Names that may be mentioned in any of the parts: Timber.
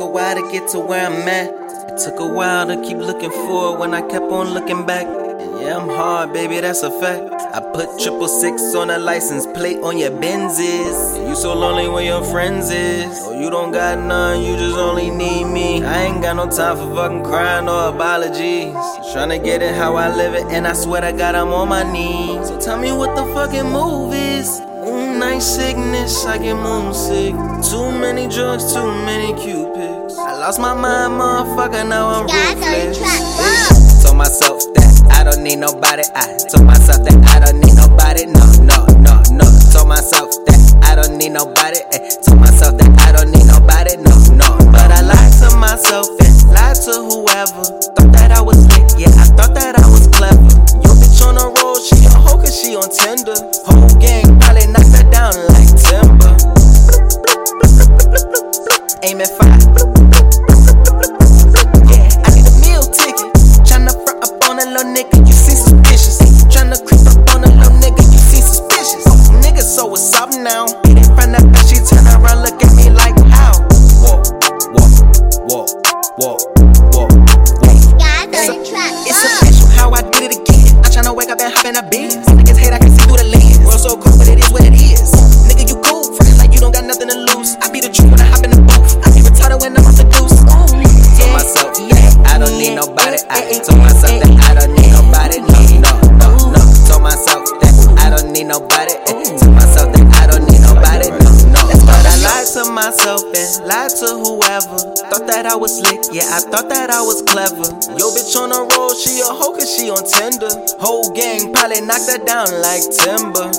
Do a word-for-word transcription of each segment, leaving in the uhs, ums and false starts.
took a while to get to where I'm at. It took a while to keep looking forward when I kept on looking back. And yeah, I'm hard, baby, that's a fact. I put triple six on a license plate on your Benzes. And you so lonely where your friends is. Oh, you don't got none, you just only need me. I ain't got no time for fucking crying or apologies. Tryna get it how I live it, and I swear to God I'm on my knees. So tell me what the fucking move is. Moonlight sickness, I get moonsick. Too many drugs, too many cupids. I lost my mind, motherfucker, now I'm ruthless. Told myself that I don't need nobody. I told myself that I don't need nobody. No, no, no, no. Told myself that I don't need nobody. Eh. Told myself that I don't need nobody. No, no. But I lied to myself and lied to whoever. Thought that I was lit, yeah, I thought that I was clever. Your bitch on the road, she a hoe cause she on Tinder. Whole gang probably knocked her down like Timber. Aim at five. Yeah, I need a meal ticket. Tryna front up on a little nigga, you seem suspicious. Tryna creep up on a little nigga, you seem suspicious. Nigga, so what's up now? Get in front of her, she turn around, look at me like how? Walk, walk, walk, walk, walk, walk. It's a, it's a special how I did it again. I tryna wake up and hop in a bin. Niggas hate, I can see through the lens. World so cool, but it is what it is. Nigga, you cool, friend, like you don't got nothing to lose. I be the truth when I hop in the booth. I be retarded when I'm on the goose. Told myself that I don't need nobody. I told myself that I don't need nobody. No, no, no, no. Told myself that I don't need nobody. Told myself that I don't need nobody. No, no. But I lied to myself and lied to whoever. Thought that I was slick, yeah, I thought that I was clever. Yo, bitch on the road, she a hoe cause she on Tinder. Whole gang probably knocked her down like Timber.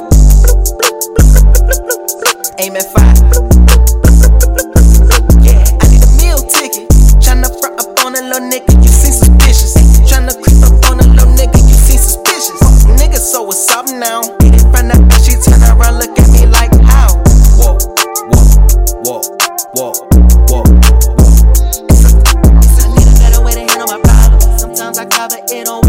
Aim at five. Yeah, I need a meal ticket. Tryna front up on a little nigga, you seem suspicious. Tryna creep up on a little nigga, you seem suspicious. Nigga, so what's up now? Get in front of her, she turn around, look at me like how? Walk, walk, walk, walk, walk, walk. I need a better way to handle my problems. Sometimes I cover it on